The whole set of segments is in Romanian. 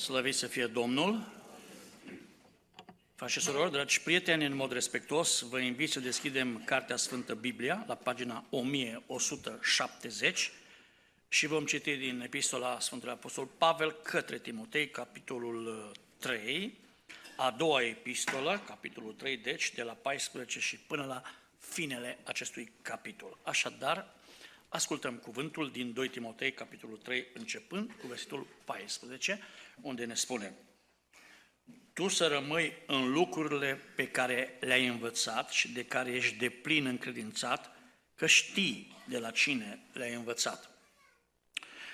Slăvit să fie Domnul! Frați și surori, dragi prieteni, în mod respectuos, vă invit să deschidem Cartea Sfântă Biblia, la pagina 1170, și vom citi din Epistola Sfântului Apostol Pavel către Timotei, capitolul 3, a doua epistolă, capitolul 3, deci, de la 14 și până la finele acestui capitol. Așadar, ascultăm cuvântul din 2 Timotei, capitolul 3, începând cu versetul 14, unde ne spune: Tu să rămâi în lucrurile pe care le-ai învățat și de care ești deplin încredințat, că știi de la cine le-ai învățat.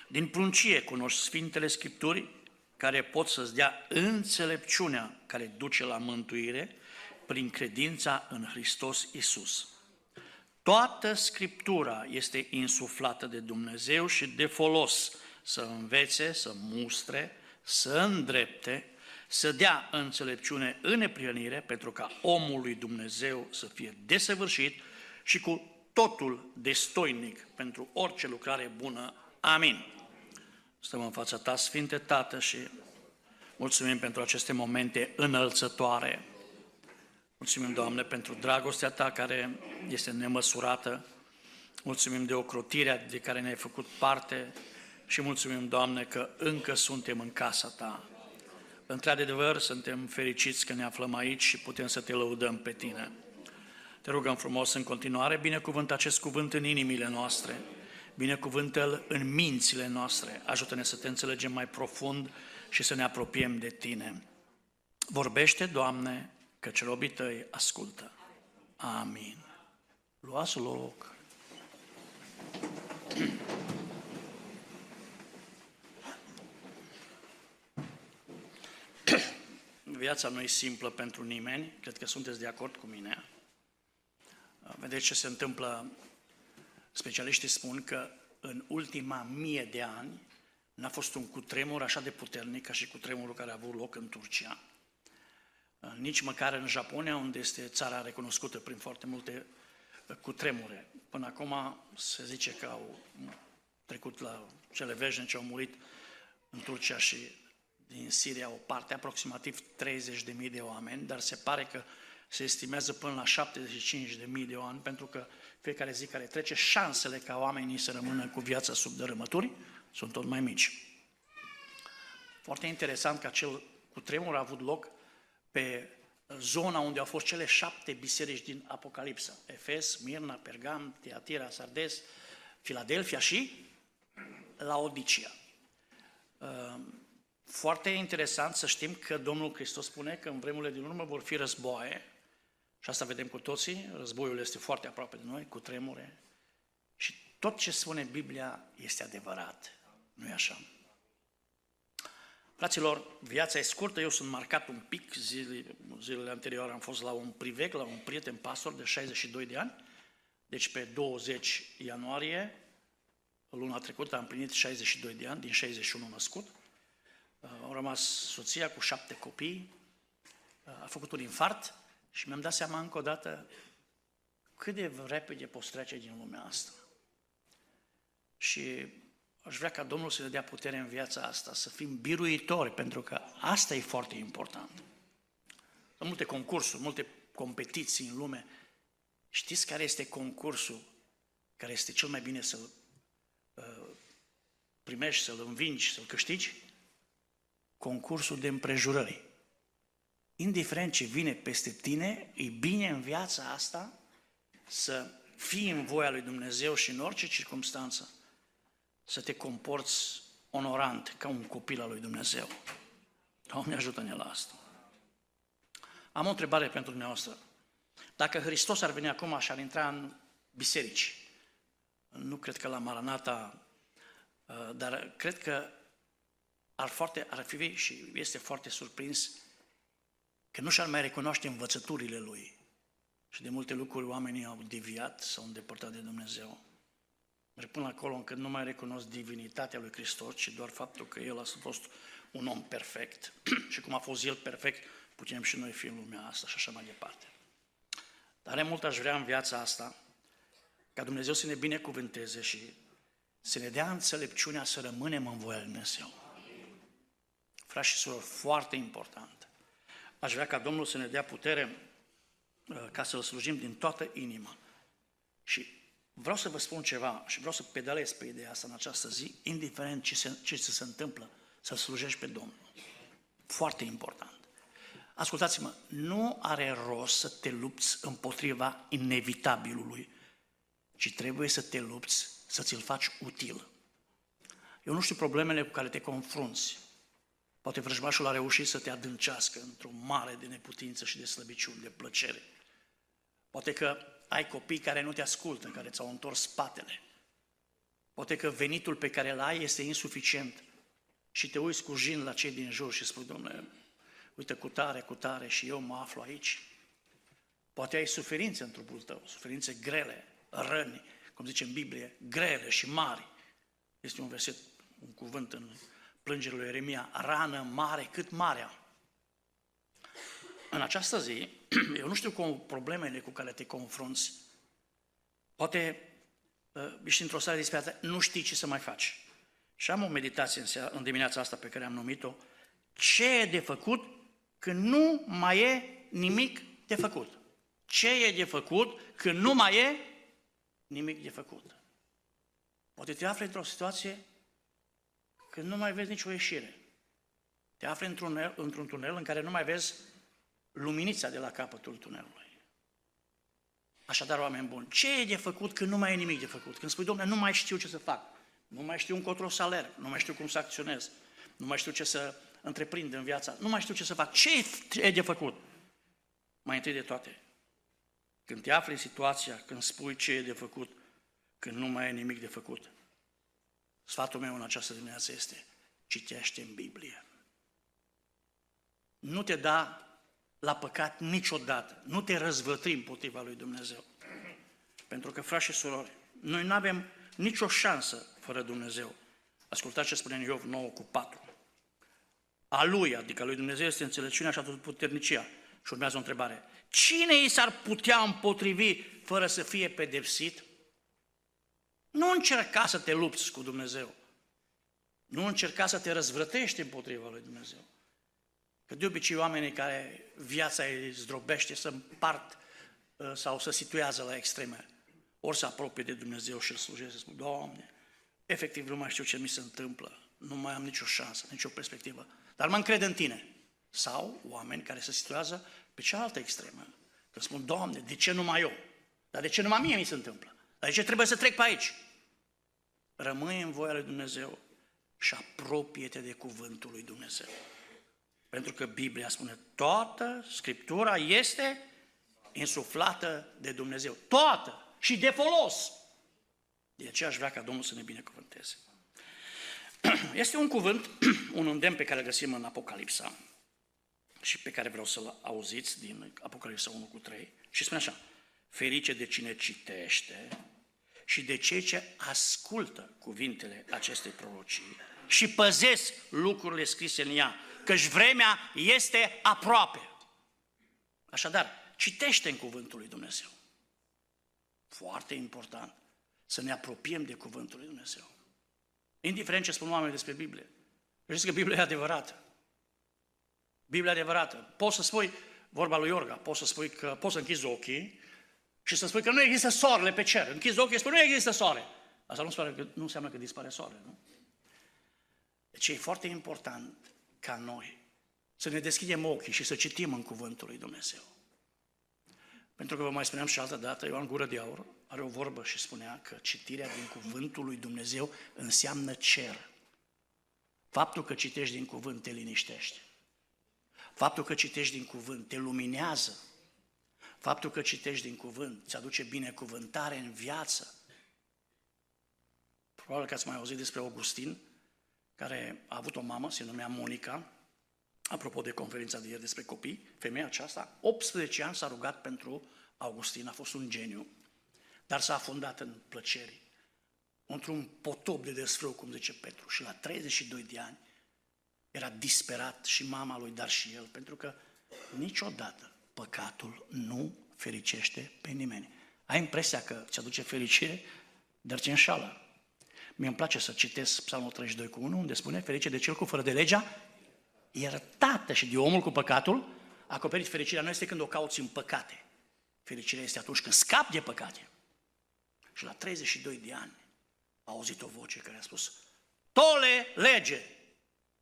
Din pruncie cunoști Sfintele Scripturi, care pot să-ți dea înțelepciunea care duce la mântuire prin credința în Hristos Iisus. Toată Scriptura este insuflată de Dumnezeu și de folos să învețe, să mustre, să îndrepte, să dea înțelepciune în neprihănire, pentru ca omul lui Dumnezeu să fie desăvârșit și cu totul destoinic pentru orice lucrare bună. Amin. Stăm în fața Ta, Sfinte Tată, și mulțumim pentru aceste momente înălțătoare. Mulțumim, Doamne, pentru dragostea Ta care este nemăsurată. Mulțumim de ocrotirea de care ne-ai făcut parte și mulțumim, Doamne, că încă suntem în casa Ta. Într-adevăr, suntem fericiți că ne aflăm aici și putem să Te lăudăm pe Tine. Te rugăm frumos în continuare, binecuvântă acest cuvânt în inimile noastre, binecuvântă-L în mințile noastre, ajută-ne să Te înțelegem mai profund și să ne apropiem de Tine. Vorbește, Doamne, căci robii Tăi ascultă. Amin. Luați loc. Viața nu e simplă pentru nimeni, cred că sunteți de acord cu mine. Vedeți ce se întâmplă, specialiștii spun că în ultima 1000 de ani n-a fost un cutremur așa de puternic ca și cutremurul care a avut loc în Turcia. Nici măcar în Japonia, unde este țara recunoscută prin foarte multe cutremure. Până acum se zice că au trecut la cele veșnice, au murit în Turcia și din Siria o parte, aproximativ 30.000 de oameni, dar se pare că se estimează până la 75.000 de oameni, pentru că fiecare zi care trece, șansele ca oamenii să rămână cu viața sub dărâmături sunt tot mai mici. Foarte interesant că acel cutremur a avut loc pe zona unde au fost cele 7 biserici din Apocalipsa: Efes, Mirna, Pergam, Tiatira, Sardes, Filadelfia și Laodicia. Foarte interesant să știm că Domnul Hristos spune că în vremurile din urmă vor fi războaie, și asta vedem cu toții, războiul este foarte aproape de noi, cu tremure, și tot ce spune Biblia este adevărat, nu-i așa? Fraților, viața e scurtă, eu sunt marcat un pic, zilele anterioare am fost la un priveg, la un prieten pastor de 62 de ani, deci pe 20 ianuarie, luna trecută, am împlinit 62 de ani, din 61 născut. Au rămas soția cu 7 copii, a făcut un infart și mi-am dat seama încă o dată cât de repede poți trece din lumea asta. Și aș vrea ca Domnul să ne dea putere în viața asta, să fim biruitori, pentru că asta e foarte important. În multe concursuri, multe competiții în lume, știți care este concursul care este cel mai bine să-l primești, să-l învingi, să-l câștigi? Concursul de împrejurări. Indiferent ce vine peste tine, e bine în viața asta să fii în voia lui Dumnezeu și în orice circunstanță să te comporți onorant ca un copil al lui Dumnezeu. Doamne, ajută-ne la asta. Am o întrebare pentru dumneavoastră. Dacă Hristos ar veni acum și ar intra în biserici, nu cred că la Maranata, dar cred că ar fi și este foarte surprins că nu și-ar mai recunoaște învățăturile lui. Și de multe lucruri oamenii au deviat, s-au îndepărtat de Dumnezeu. Merg până acolo încât nu mai recunosc divinitatea lui Hristos, ci doar faptul că El a fost un om perfect. Și cum a fost El perfect, putem și noi fi în lumea asta și așa mai departe. Dar de mult aș vrea în viața asta ca Dumnezeu să ne binecuvânteze și să ne dea înțelepciunea să rămânem în voia Lui Dumnezeu. Frați și surori, foarte important. Aș vrea ca Domnul să ne dea putere ca să-L slujim din toată inima. Și vreau să vă spun ceva și vreau să pedalez pe ideea asta în această zi, indiferent ce se întâmplă, să slujești pe Domnul. Foarte important. Ascultați-mă, nu are rost să te lupți împotriva inevitabilului, ci trebuie să te lupți, să ți-l faci util. Eu nu știu problemele cu care te confrunți. Poate vrăjmașul a reușit să te adâncească într-o mare de neputință și de slăbiciuni, de plăcere. Poate că ai copii care nu te ascultă, care ți-au întors spatele. Poate că venitul pe care îl ai este insuficient și te uiți cu jin la cei din jur și spui, Doamne, uite, cu tare și eu mă aflu aici. Poate ai suferințe în trupul tău, suferințe grele, răni, cum zice în Biblie, grele și mari. Este un verset, un cuvânt în plângerea lui Ieremia, rană mare cât marea. În această zi, eu nu știu cum problemele cu care te confrunți. Poate ești într-o stare disperată, nu știi ce să mai faci. Și am o meditație în dimineața asta pe care am numit-o, ce e de făcut când nu mai e nimic de făcut? Ce e de făcut când nu mai e nimic de făcut? Poate te afli într-o situație când nu mai vezi nicio ieșire. Te afli într-un tunel în care nu mai vezi luminița de la capătul tunelului. Așadar, oameni buni, ce e de făcut când nu mai e nimic de făcut? Când spui, Doamne, nu mai știu ce să fac, nu mai știu încotro să alerg, nu mai știu cum să acționez, nu mai știu ce să întreprind în viața, nu mai știu ce să fac, ce e de făcut? Mai întâi de toate, când te afli în situația, când spui ce e de făcut, când nu mai e nimic de făcut, sfatul meu în această dimineață este, citește în Biblie. Nu te da la păcat niciodată, nu te răzvătri împotriva lui Dumnezeu. Pentru că, frați și surori, noi nu avem nicio șansă fără Dumnezeu. Ascultați ce spune în Iov 9:4. A lui, adică lui Dumnezeu, este înțelepciunea și atotputernicia. Și urmează o întrebare. Cine i s-ar putea împotrivi fără să fie pedepsit? Nu încerca să te lupți cu Dumnezeu. Nu încerca să te răzvrătești împotriva lui Dumnezeu. Că de obicei oamenii care viața îi zdrobește să împart sau să situează la extreme, ori să apropie de Dumnezeu și îl slujește, spune, Doamne, efectiv nu mai știu ce mi se întâmplă, nu mai am nicio șansă, nicio perspectivă, dar mă încred în Tine. Sau oameni care se situează pe cealaltă extremă, că spun, Doamne, de ce numai eu? Dar de ce numai mie mi se întâmplă? Dar de ce trebuie să trec pe aici? Rămâi în voia lui Dumnezeu și apropie-te de cuvântul lui Dumnezeu. Pentru că Biblia spune, toată Scriptura este insuflată de Dumnezeu. Toată și de folos. De aceea aș vrea ca Domnul să ne binecuvânteze. Este un cuvânt, un îndemn pe care îl găsim în Apocalipsa și pe care vreau să-l auziți din Apocalipsa 1:3 și spune așa, ferice de cine citește și de cei ce ascultă cuvintele acestei prorocii și păzesc lucrurile scrise în ea, căci vremea este aproape. Așadar, citește în cuvântul lui Dumnezeu. Foarte important să ne apropiem de cuvântul lui Dumnezeu. Indiferent ce spun oamenii despre Biblie. Știți că Biblia e adevărată. Biblia e adevărată. Poți să spui, vorba lui Iorga, poți să închizi ochii și să spui că nu există soarele pe cer. Închizi ochii și spui, nu există soare. Asta nu înseamnă că dispare soarele, nu? Deci e foarte important ca noi să ne deschidem ochii și să citim în cuvântul lui Dumnezeu. Pentru că vă mai spuneam și altă dată, Ioan Gură de Aur are o vorbă și spunea că citirea din cuvântul lui Dumnezeu înseamnă cer. Faptul că citești din cuvânt te liniștește. Faptul că citești din cuvânt te luminează. Faptul că citești din cuvânt îți aduce binecuvântare în viață. Probabil că ați mai auzit despre Augustin, care a avut o mamă, se numea Monica, apropo de conferința de ieri despre copii, femeia aceasta, 18 ani s-a rugat pentru Augustin, a fost un geniu, dar s-a afundat în plăceri, într-un potop de desfrâu, cum zice Petru, și la 32 de ani era disperat și mama lui, dar și el, pentru că niciodată păcatul nu fericește pe nimeni. Ai impresia că îți aduce fericire, dar ce înșală. Mie îmi place să citesc Psalmul 32:1, unde spune, ferice de cel cu fără de legea iertată și de omul cu păcatul, acoperit. Fericirea nu este când o cauți în păcate. Fericirea este atunci când scapi de păcate. Și la 32 de ani a auzit o voce care a spus: Tole lege,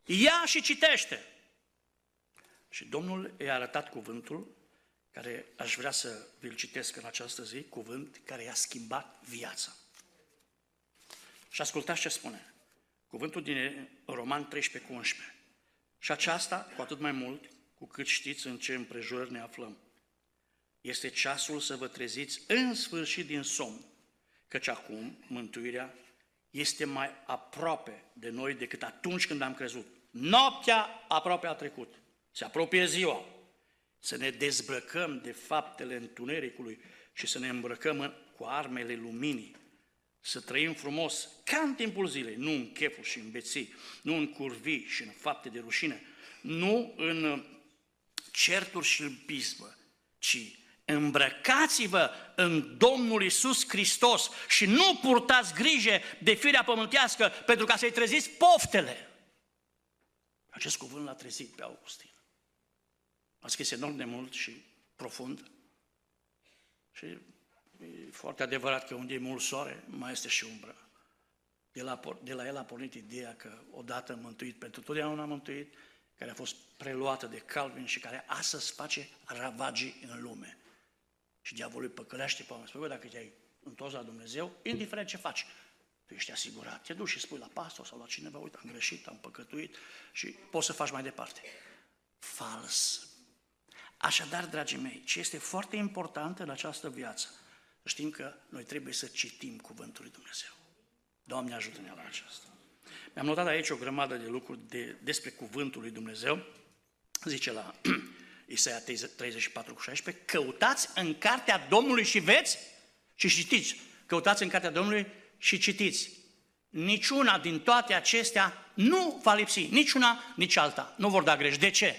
ia și citește. Și Domnul i-a arătat cuvântul care aș vrea să vi-l citesc în această zi, cuvânt care i-a schimbat viața. Și ascultați ce spune. Cuvântul din Roman 13:11. Și aceasta, cu atât mai mult, cu cât știți în ce împrejurări ne aflăm. Este ceasul să vă treziți în sfârșit din somn, căci acum mântuirea este mai aproape de noi decât atunci când am crezut. Noaptea aproape a trecut, se apropie ziua. Să ne dezbrăcăm de faptele întunericului și să ne îmbrăcăm cu armele luminii. Să trăim frumos, ca în timpul zilei, nu în chefuri și în beții, nu în curvii și în fapte de rușine, nu în certuri și în pismă, ci îmbrăcați-vă în Domnul Iisus Hristos și nu purtați grijă de firea pământească pentru ca să-i treziți poftele. Acest cuvânt l-a trezit pe Augustin. A scris enorm de mult și profund și e foarte adevărat că unde e mult soare, mai este și umbră. De la el a pornit ideea că odată mântuit, pentru totdeauna mântuit, care a fost preluată de Calvin și care astăzi face ravagii în lume. Și diavolul îi păcălește pe oameni. Spune, dacă te-ai întors la Dumnezeu, indiferent ce faci, tu ești asigurat. Te duci și spui la pastor sau la cineva, uite, am greșit, am păcătuit și poți să faci mai departe. Fals. Așadar, dragii mei, ce este foarte important în această viață, știm că noi trebuie să citim Cuvântul lui Dumnezeu. Doamne, ajută-ne la aceasta. Mi-am notat aici o grămadă de lucruri despre Cuvântul lui Dumnezeu. Zice la Isaia 34:16, căutați în cartea Domnului și veți și citiți. Căutați în cartea Domnului și citiți. Niciuna din toate acestea nu va lipsi. Niciuna, nici alta. Nu vor da greș. De ce?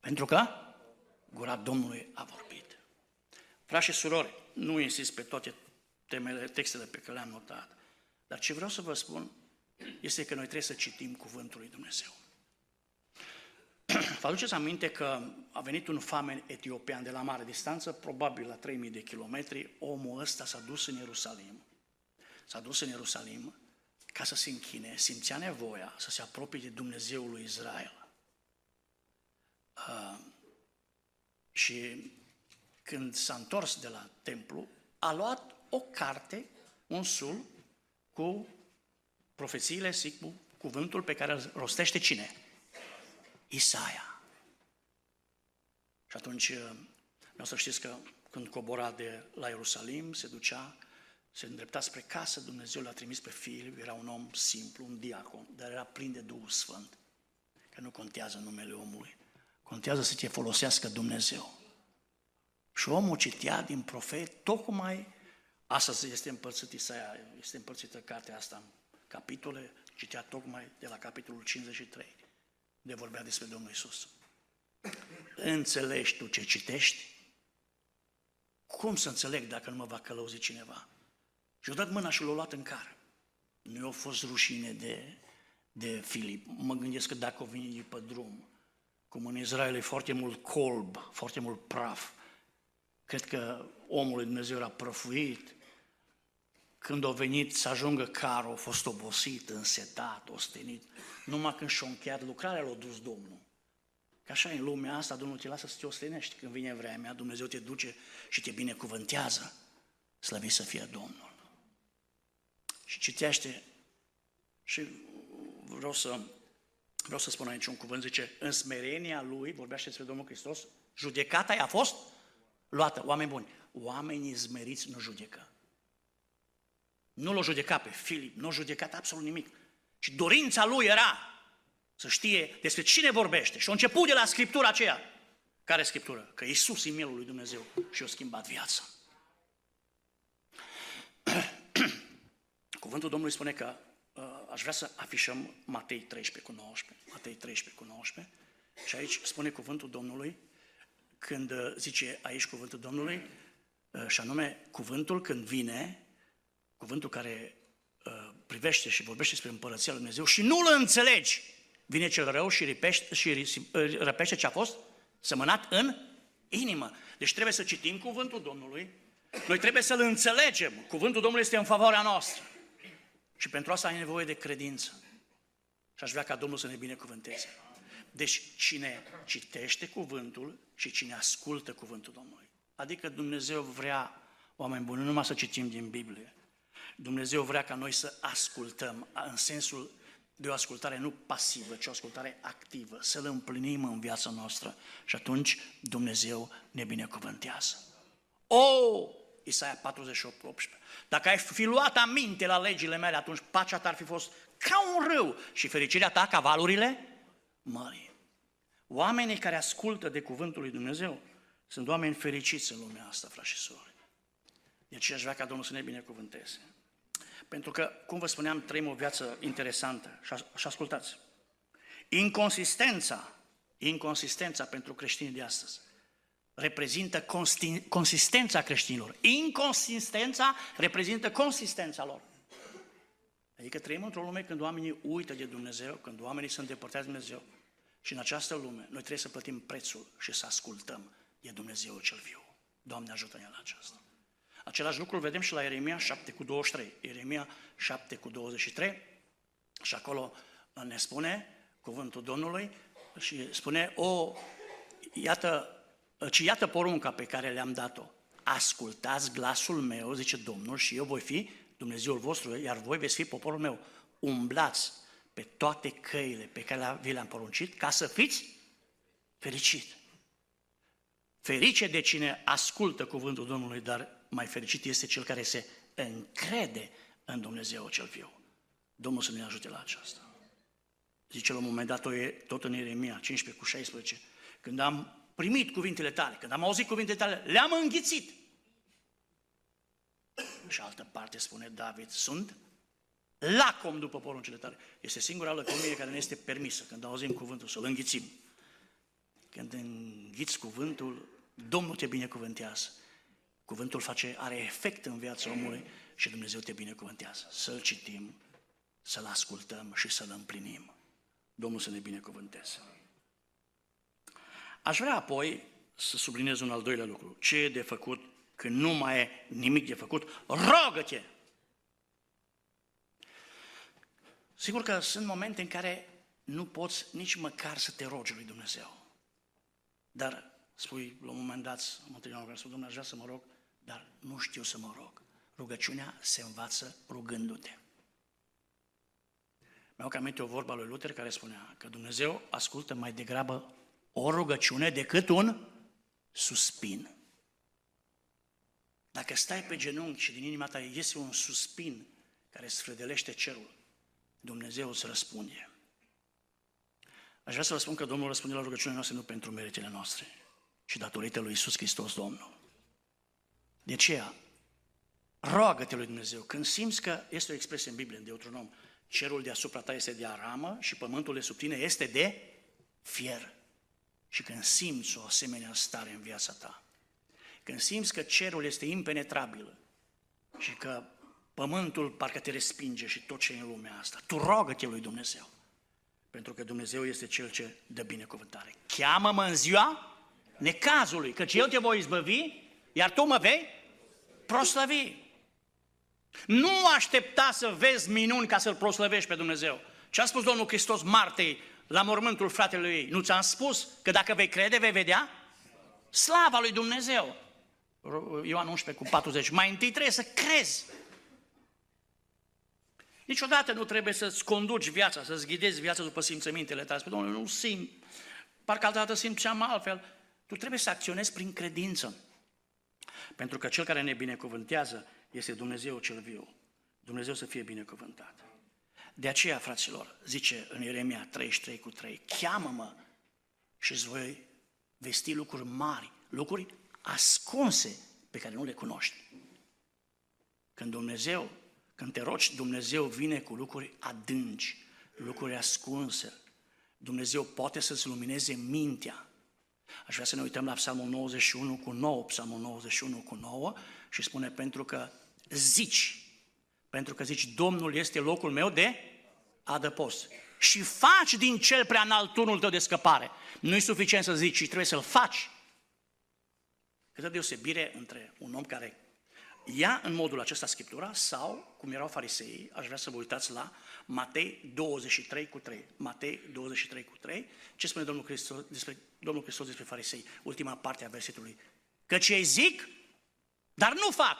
Pentru că gura Domnului a vorbit. Frați și surori, nu insist pe toate temele, textele pe care le-am notat, dar ce vreau să vă spun este că noi trebuie să citim Cuvântul lui Dumnezeu. Vă aduceți aminte că a venit un famen etiopian de la mare distanță, probabil la 3000 de kilometri, omul ăsta s-a dus în Ierusalim. S-a dus în Ierusalim ca să se închine, simțea nevoia să se apropie de Dumnezeul lui Israel. Și când s-a întors de la templu, a luat o carte, un sul, cu profețiile, cuvântul pe care îl rostește cine? Isaia. Și atunci, vreau să știți că când cobora de la Ierusalim, se ducea, se îndrepta spre casă, Dumnezeu l-a trimis pe fiul, era un om simplu, un diacon, dar era plin de Duhul Sfânt, că nu contează numele omului, contează să te folosească Dumnezeu. Și omul citea din profet, tocmai, astăzi este împărțit Isaia, este împărțită cartea asta în capitole, citea tocmai de la capitolul 53, unde vorbea despre Domnul Iisus. Înțelegi tu ce citești? Cum să înțeleg dacă nu mă va călăuzi cineva? Și-o dat mâna și l-a luat în cară. Nu i-a fost rușine de Filip. Mă gândesc că dacă o vine pe drum, cum în Israel e foarte mult colb, foarte mult praf, cred că omul lui Dumnezeu era prăfuit. Când a venit să ajungă carul, a fost obosit, însetat, ostenit. Numai când și-a încheiat lucrarea, l-a dus Domnul. Că așa în lumea asta, Domnul te lasă să te ostenești. Când vine vremea, Dumnezeu te duce și te binecuvântează. Slăvit să fie Domnul. Și citește, și vreau să spun aici un cuvânt, zice, în smerenia lui, vorbește despre Domnul Hristos, judecata i-a fost luată. Oameni buni, oamenii zmeriți nu judecă. Nu l-o judeca pe Filip, nu l-o judecat absolut nimic. Și dorința lui era să știe despre cine vorbește. Și a început de la Scriptura aceea. Care Scriptură? Că Iisus e Mielul lui Dumnezeu și a schimbat viața. Cuvântul Domnului spune că aș vrea să afișăm Matei 13:19. Matei 13:19. Și aici spune cuvântul Domnului, când zice aici cuvântul Domnului, și anume cuvântul când vine, cuvântul care privește și vorbește despre Împărăția lui Dumnezeu și nu-l înțelegi, Vine cel rău și răpește ce a fost semănat în inimă. Deci trebuie să citim cuvântul Domnului, noi trebuie să-L înțelegem. Cuvântul Domnului este în favoarea noastră. Și pentru asta ai nevoie de credință. Și aș vrea ca Domnul să ne binecuvânteze. Deci cine citește cuvântul și cine ascultă cuvântul Domnului. Adică Dumnezeu vrea, oameni buni, nu numai să citim din Biblie. Dumnezeu vrea ca noi să ascultăm, în sensul de o ascultare nu pasivă, ci o ascultare activă, să-L împlinim în viața noastră. Și atunci Dumnezeu ne binecuvântează. Isaia 48, 18. Dacă ai fi luat aminte la legile mele, atunci pacea ta ar fi fost ca un râu și fericirea ta ca valurile mării. Oamenii care ascultă de cuvântul lui Dumnezeu sunt oameni fericiți în lumea asta, frați și surori. Deci aș vrea ca Domnul să ne binecuvânteze. Pentru că, cum vă spuneam, trăim o viață interesantă. Și ascultați. Inconsistența pentru creștinii de astăzi reprezintă consistența creștinilor. Inconsistența reprezintă consistența lor. Adică trăim într-o lume când oamenii uită de Dumnezeu, când oamenii se îndepărtează de Dumnezeu. Și în această lume noi trebuie să plătim prețul și să ascultăm de Dumnezeu cel viu. Doamne, ajută-ne la aceasta. Același lucru vedem și la Ieremia 7:23. Ieremia 7:23 și acolo ne spune cuvântul Domnului și spune, iată porunca pe care le-am dat-o. Ascultați glasul meu, zice Domnul, și eu voi fi Dumnezeul vostru, iar voi veți fi poporul meu. Umblați pe toate căile pe care vi le-am poruncit ca să fiți fericit. Ferice de cine ascultă cuvântul Domnului, dar mai fericit este cel care se încrede în Dumnezeu cel viu. Domnul să ne ajute la aceasta. Zice la un moment dat, tot în Ieremia 15:16, când am primit cuvintele tale, când am auzit cuvintele tale, le-am înghițit. Și altă parte spune David, sunt lacom după poruncile tale. Este singura lăcomie care ne este permisă, când auzim cuvântul, să-l înghițim. Când înghiți cuvântul, Domnul te binecuvântează. Cuvântul are efect în viața omului și Dumnezeu te binecuvântează. Să-l citim, să-l ascultăm și să-l împlinim. Domnul să ne binecuvânteze. Aș vrea apoi să subliniez un al doilea lucru. Ce e de făcut când nu mai e nimic de făcut? Rogă-te! Sigur că sunt momente în care nu poți nici măcar să te rogi lui Dumnezeu. Dar spui, la un moment dat, mă întâlnim la Dumnezeu, aș vrea să mă rog, dar nu știu să mă rog. Rugăciunea se învață rugându-te. Mi-au aminte o vorba lui Luther care spunea că Dumnezeu ascultă mai degrabă o rugăciune decât un suspin. Dacă stai pe genunchi și din inima ta iese un suspin care sfredelește cerul, Dumnezeu îți răspunde. Aș vrea să vă spun că Domnul răspunde la rugăciunea noastră nu pentru meritele noastre, ci datorită lui Iisus Hristos Domnul. De aceea, roagă-te lui Dumnezeu. Când simți că, este o expresie în Biblie, în Deuteronom, cerul deasupra ta este de aramă și pământul de sub tine este de fier. Și când simți o asemenea stare în viața ta, când simți că cerul este impenetrabil și că pământul parcă te respinge și tot ce e în lumea asta, tu rogă-te lui Dumnezeu, pentru că Dumnezeu este Cel ce dă binecuvântare. Cheamă-mă în ziua necazului, căci eu te voi izbăvi, iar tu mă vei proslăvi. Nu aștepta să vezi minuni ca să-L proslăvești pe Dumnezeu. Ce a spus Domnul Hristos Martei la mormântul fratelui ei? Nu ți-am spus că dacă vei crede, vei vedea slava lui Dumnezeu. Ioan 11:40. Mai întâi trebuie să crezi. Niciodată nu trebuie să-ți conduci viața, să-ți ghidezi viața după simțămintele tale. Spune, Domnule, nu simt, parcă altă dată simt cea mai altfel. Tu trebuie să acționezi prin credință. Pentru că Cel care ne binecuvântează este Dumnezeu cel viu. Dumnezeu să fie binecuvântat. De aceea, fraților, zice în Ieremia 33:3, cheamă-mă și îți voi vesti lucruri mari, lucruri ascunse pe care nu le cunoști. Când te rogi, Dumnezeu vine cu lucruri adânci, lucruri ascunse. Dumnezeu poate să-ți lumineze mintea. Aș vrea să ne uităm la Psalmul 91:9 și spune, pentru că zici, Domnul este locul meu de adăpost și faci din cel prea înalt turnul tău de scăpare. Nu-i suficient să zici, ci trebuie să-l faci. Câtă deosebire între un om care ia în modul acesta Scriptura sau, cum erau fariseii, aș vrea să vă uitați la Matei 23:3. Matei 23:3, ce spune Domnul Hristos despre farisei, ultima parte a versetului. Căci ei zic, dar nu fac.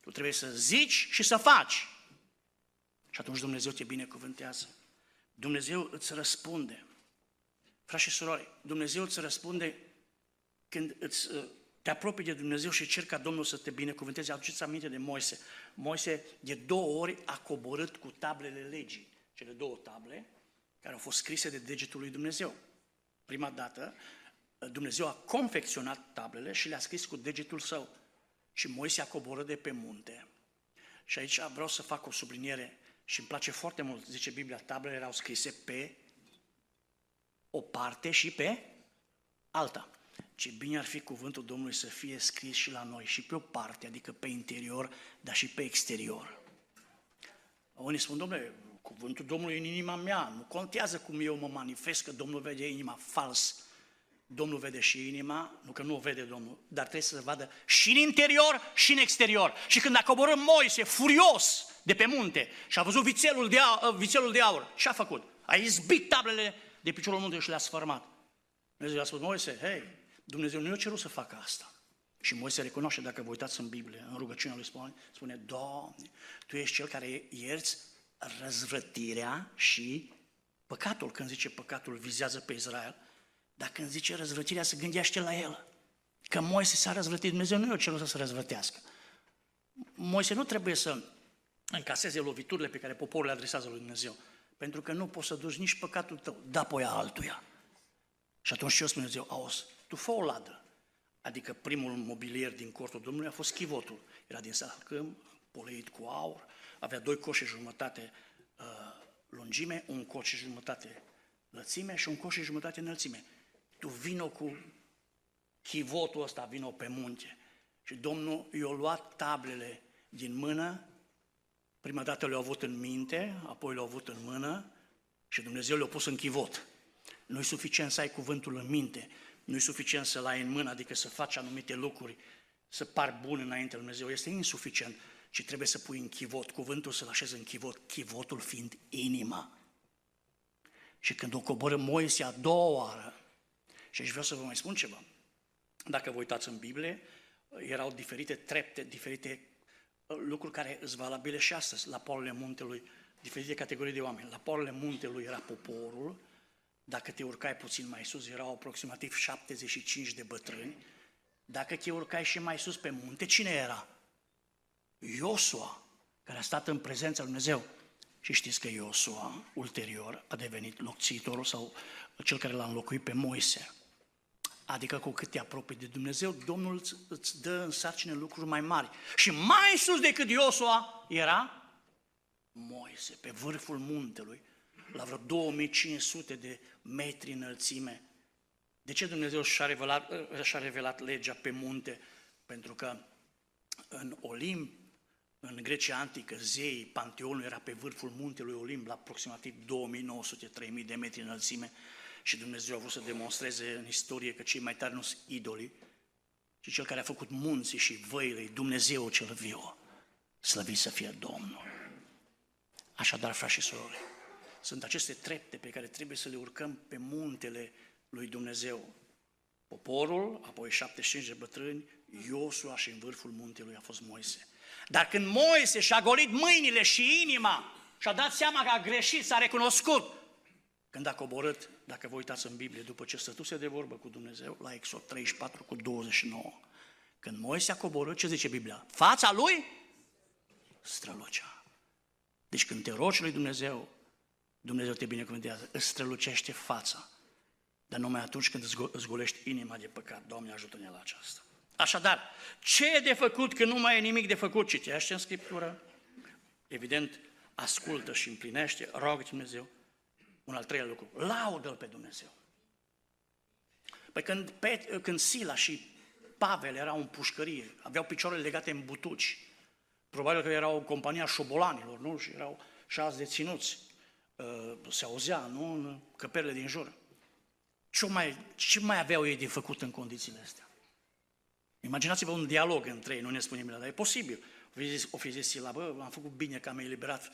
Tu trebuie să zici și să faci. Și atunci Dumnezeu te binecuvântează. Dumnezeu îți răspunde. Frați și surori, Dumnezeu îți răspunde când te apropii de Dumnezeu și ceri ca Domnul să te binecuvânteze. Aduceți aminte de Moise. Moise de două ori a coborât cu tablele legii. Cele două table care au fost scrise de degetul lui Dumnezeu. Prima dată Dumnezeu a confecționat tablele și le-a scris cu degetul său. Și Moise a coborât de pe munte. Și aici vreau să fac o subliniere și îmi place foarte mult, zice Biblia, tablele erau scrise pe o parte și pe alta. Ce bine ar fi cuvântul Domnului să fie scris și la noi, și pe o parte, adică pe interior, dar și pe exterior. Unii spun, Domnule, cuvântul Domnului e în inima mea, nu contează cum eu mă manifest, că Domnul vede inima. Fals. Domnul vede și inima, nu că nu o vede Domnul, dar trebuie să se vadă și în interior și în exterior. Și când a coborât Moise, furios, de pe munte și a văzut vițelul de aur, ce a făcut? A izbit tablele de piciorul muntelui și le-a sfărmat. Dumnezeu i-a spus, Moise, hei, Dumnezeu nu i-a cerut să facă asta. Și Moise recunoaște, dacă vă uitați în Biblie, în rugăciunea lui spune, Doamne, Tu ești Cel care ierți răzvrătirea și păcatul. Când zice păcatul, vizează pe Israel. Dar când zice răzvrătirea, se gândește la el. Că Moise s-a răzvrătit, Dumnezeu nu i-a cerut să se răzvrătească. Moise nu trebuie să încaseze loviturile pe care poporul le adresează lui Dumnezeu. Pentru că nu poți să duci nici păcatul tău, da pe altuia. Și atunci ce o spune Dumnezeu? Auzi, tu fă o ladă. Adică primul mobilier din cortul Domnului a fost chivotul. Era din salcâm, poleit cu aur, avea 2,5 coși lungime, 1,5 coși lățime și 1,5 coși înălțime. Tu vino cu chivotul ăsta, vino pe munte. Și Domnul i-a luat tablele din mână. Prima dată le-a avut în minte, apoi le-a avut în mână și Dumnezeu le-a pus în chivot. Nu-i suficient să ai cuvântul în minte, nu-i suficient să-l ai în mână, adică să faci anumite lucruri, să pari bun înainte lui Dumnezeu. Este insuficient, ci trebuie să pui în chivot, cuvântul să-l așezi în chivot, chivotul fiind inima. Și când o coboră Moise a doua oară, și aici vreau să vă mai spun ceva, dacă vă uitați în Biblie, erau diferite trepte, diferite lucruri care îți valabile și astăzi, la poalele muntelui, diferite categorii de oameni. La poalele muntelui era poporul, dacă te urcai puțin mai sus, erau aproximativ 75 de bătrâni, dacă te urcai și mai sus pe munte, cine era? Iosua, care a stat în prezența lui Dumnezeu. Și știți că Iosua, ulterior, a devenit locțitorul sau cel care l-a înlocuit pe Moise. Adică cu cât te apropii de Dumnezeu, Domnul îți dă în sarcine lucruri mai mari. Și mai sus decât Iosua era Moise, pe vârful muntelui, la vreo 2500 de metri înălțime. De ce Dumnezeu și-a revelat legea pe munte? Pentru că în Olimp, în Grecia Antică, zeii, panteonul era pe vârful muntelui Olimp, la aproximativ 2900-3000 de metri înălțime. Și Dumnezeu a vrut să demonstreze în istorie că cei mai tari nu sunt idolii, ci cel care a făcut munții și văile, Dumnezeu cel viu, slăvit să fie Domnul. Așadar, frați și surori, sunt aceste trepte pe care trebuie să le urcăm pe muntele lui Dumnezeu. Poporul, apoi 75 de bătrâni, Iosua și în vârful muntelui a fost Moise. Dar când Moise și-a golit mâinile și inima și-a dat seama că a greșit, s-a recunoscut, când a coborât, dacă vă uitați în Biblie, după ce stătuse de vorbă cu Dumnezeu, la Exod 34:29, când Moise a coborât, ce zice Biblia? Fața lui strălucea. Deci când te rogi lui Dumnezeu, Dumnezeu te binecuvântează, îți strălucește fața, dar numai atunci când îți golești inima de păcat. Doamne, ajută-ne la aceasta. Așadar, ce e de făcut când nu mai e nimic de făcut? Citește în Scriptură, evident, ascultă și împlinește, roagă Dumnezeu. Un al treilea lucru, laudă-L pe Dumnezeu. Păi când Sila și Pavel erau în pușcărie, aveau picioarele legate în butuci, probabil că erau compania șobolanilor, nu? Și erau și alți deținuți. se auzea, nu? În căperile din jur. Ce mai aveau ei de făcut în condițiile astea? Imaginați-vă un dialog între ei, nu ne spunem, dar e posibil. O fi zis Sila, bă, am făcut bine că am eliberat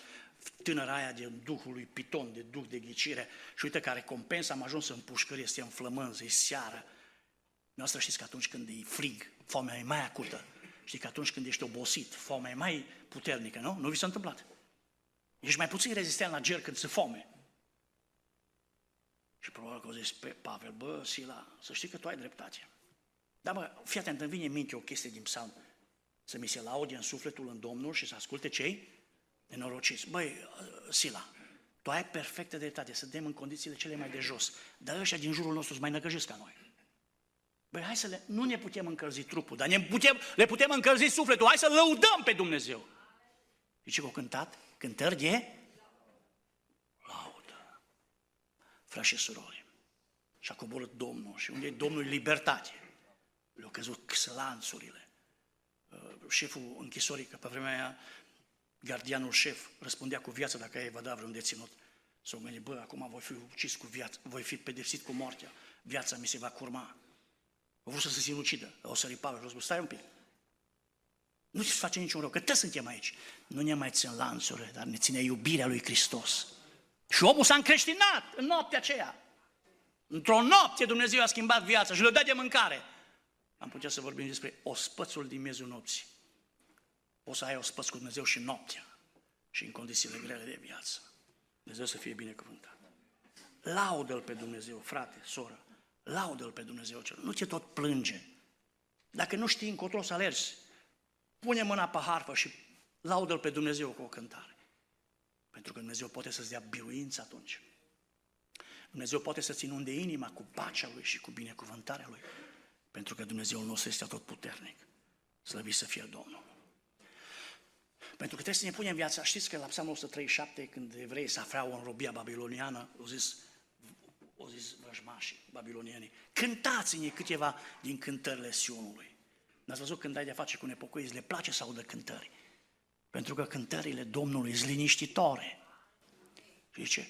tânăra aia de duhul lui Piton, de duh de ghicire, și uite ca recompensă am ajuns în pușcărie, este în flămânză, e seară. Noastră știți că atunci când e frig, foamea e mai acută. Știi că atunci când ești obosit, foamea e mai puternică, nu? Nu vi s-a întâmplat. Ești mai puțin rezistent la ger când se foame. Și probabil că au zis, pe Pavel, bă, Sila, să știi că tu ai dreptate. Dar mă, fii atent, îmi vine în minte o chestie din psalm. Să mi se laude în sufletul în Domnul și să asculte cei nenorociți. Băi, Sila, tu ai perfectă dreptate, să dăm în condițiile cele mai de jos. Dar ăștia din jurul nostru îți mai năcăjesc ca noi. Băi, hai să nu ne putem încălzi trupul, dar le putem încălzi sufletul. Hai să lăudăm pe Dumnezeu. Și ce au cântat? Cântări de laudă. Frați și surori, și-a coborât Domnul și unde e Domnul libertate. Le-au căzut lanțurile. Șeful închisorii, că pe vremea aia gardianul șef răspundea cu viața dacă ei va da vreun deținut. S-au gândit, bă, acum voi fi ucis cu viață, voi fi pedepsit cu moartea, viața mi se va curma. Au vrut să se sinucidă, o sărit Pavel și a spus, stai un pic, nu ți face niciun rău, că toți suntem aici. Nu ne mai țin lanțurile, dar ne ține iubirea lui Hristos. Și omul s-a încreștinat în noaptea aceea. Într-o noapte Dumnezeu a schimbat viața și le-a dat de mâncare. Am putea să vorbim despre ospățul din miezul nopții. Poți să ai ospăț cu Dumnezeu și noaptea și în condițiile grele de viață. Dumnezeu să fie binecuvântat. Laudă-L pe Dumnezeu, frate, soră, laudă-L pe Dumnezeu cel. Nu te tot plânge. Dacă nu știi încotro să alergi, pune mâna pe harfă și laudă-L pe Dumnezeu cu o cântare. Pentru că Dumnezeu poate să-ți dea biruință atunci. Dumnezeu poate să-ți inunde inima cu pacea Lui și cu binecuvântarea Lui. Pentru că Dumnezeul nostru este atotputernic. Slăvit să fie Domnul. Pentru că trebuie să ne punem viața. Știți că la Psalmul 137, când evreii se aflau în robia babiloniană, au zis vrăjmașii babilonienii, cântați-ne câteva din cântările Sionului. N-ați văzut când ai de-a face cu nepocuiți, le place să audă cântări. Pentru că cântările Domnului sunt liniștitoare. Și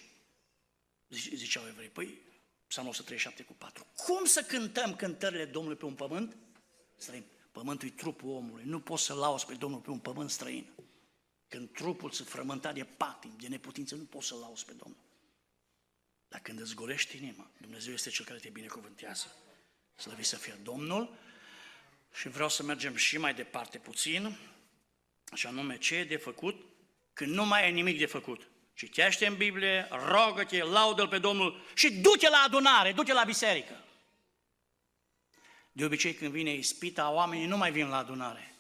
ziceau evrei, păi, Psalmul 137 cu 4. Cum să cântăm cântările Domnului pe un pământ străin? Pământul e trupul omului. Nu poți să lauzi pe Domnul pe un pământ străin. Când trupul se frământa de patim, de neputință, nu poți să lauzi pe Domnul. Dar când îți golești inima, Dumnezeu este Cel care te binecuvântează. Slăvit să fie Domnul. Și vreau să mergem și mai departe puțin, și anume ce e de făcut când nu mai e nimic de făcut. Citește în Biblie, rogă-te, laudă-L pe Domnul și du-te la adunare, du-te la biserică. De obicei când vine ispita, oamenii nu mai vin la adunare.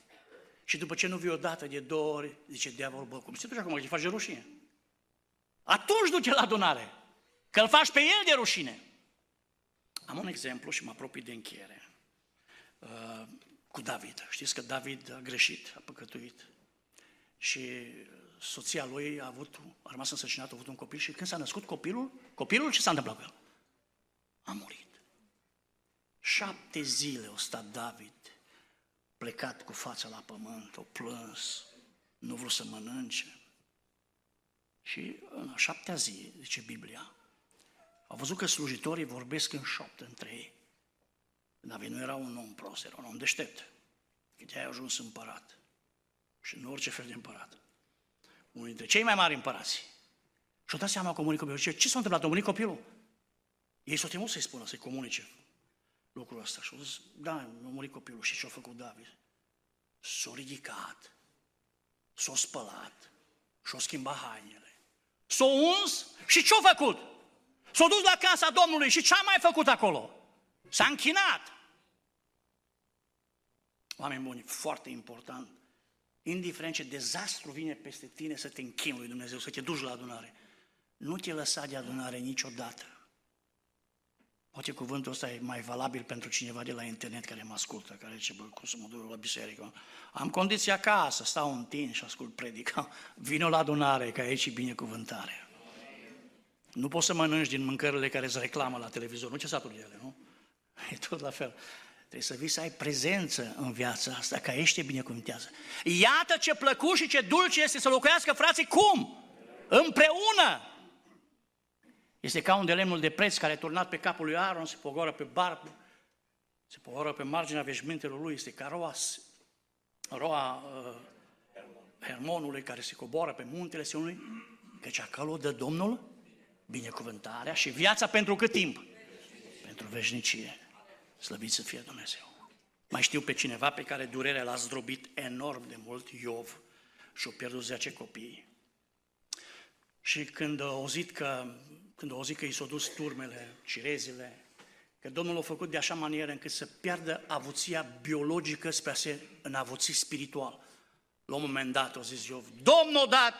Și după ce nu vii odată de două ori, zice diavol, bă, cum se duce acum, că te face rușine? Atunci du-te la adunare, că îl faci pe el de rușine. Am un exemplu și mă apropii de încheiere. Cu David. Știți că David a greșit, a păcătuit și soția lui a rămas însărcinată, a avut un copil și când s-a născut copilul ce s-a întâmplat cu el? A murit. 7 zile a stat David plecat cu fața la pământ, a plâns, nu a vrut să mănânce. Și în a 7-a zi, zice Biblia, a văzut că slujitorii vorbesc în șopt între ei. David nu era un om prost, era un om deștept. De-aia a ajuns împărat. Și nu orice fel de împărat. Unul dintre cei mai mari împărați. Și-a dat seama că a murit copilul. Zice, ce s-a întâmplat? A murit copilul? Ei s-au temut să-i spună, să-i comunice lucrul ăsta. Și-a zis, da, a murit copilul. Și ce-a făcut David? S-a ridicat, s-a spălat, și-a schimbat hainele, s-a uns și ce-a făcut? S-a dus la casa Domnului și ce-a mai făcut acolo? S-a închinat. Oameni buni, foarte important, indiferent ce dezastru vine peste tine, să te închini lui Dumnezeu, să te duci la adunare. Nu te lăsa de adunare niciodată. Poate cuvântul ăsta e mai valabil pentru cineva de la internet care mă ascultă, care zice, bă, cum să mă duc la biserică? Am condiția acasă, stau întind și ascult predica. Vino la adunare, că aici e binecuvântare. Nu poți să mănânci din mâncările care îți reclamă la televizor, nu te saturi de ele, nu? E tot la fel. Trebuie să vii să ai prezență în viața asta, ca ești binecuvântează. Iată ce plăcut și ce dulce este să locuiască frații cum? Împreună. Este ca un de lemnul de preț care, turnat pe capul lui Aaron, se pogoră pe barbă, se pogoră pe marginea veșmintelor lui. Este ca roa Hermonului care se coboară pe muntele Sionului, căci acolo dă Domnul binecuvântarea și viața pentru cât timp? Pentru veșnicie. Slăvit să fie Dumnezeu. Mai știu pe cineva pe care durerea l-a zdrobit enorm de mult, Iov, și-o pierdut 10 copii. Și când a auzit că i s-au dus turmele, cirezile, că Domnul l-a făcut de așa manieră încât să piardă avuția biologică spre a se înavuți spiritual. La un moment dat, a zis Iov, Domnul a dat,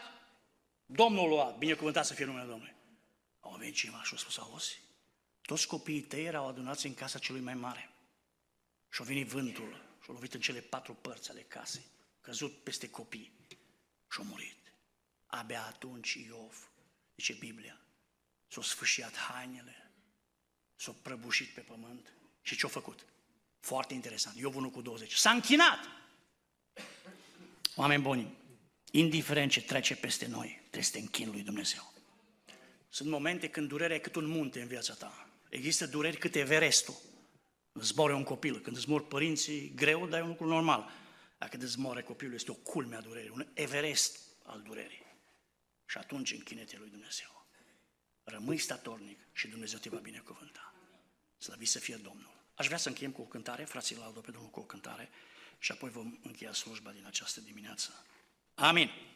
Domnul l-a luat, binecuvântat să fie numele Domnului. Au venit cineva și a spus, auzi, toți copiii tăi erau adunați în casa celui mai mare. Și-a venit vântul și-a lovit în cele 4 părți ale casei, căzut peste copii și-a murit. Abia atunci Iov, zice Biblia, s-a sfâșiat hainele, s-a prăbușit pe pământ și ce-a făcut? Foarte interesant, Iov 1:20, s-a închinat! Oameni buni, indiferent ce trece peste noi, trebuie să te închini lui Dumnezeu. Sunt momente când durerea e cât un munte în viața ta. Există dureri cât Everestul. Îți zboară un copil, când îți mor părinții, greu, dar e un lucru normal. Dar când îți moare copilul, este o culme a durerii, un Everest al durerii. Și atunci închine-te lui Dumnezeu. Rămâi statornic și Dumnezeu te va binecuvânta. Slăvit să fie Domnul. Aș vrea să încheiem cu o cântare, frații, laudă pe Domnul cu o cântare și apoi vom încheia slujba din această dimineață. Amin!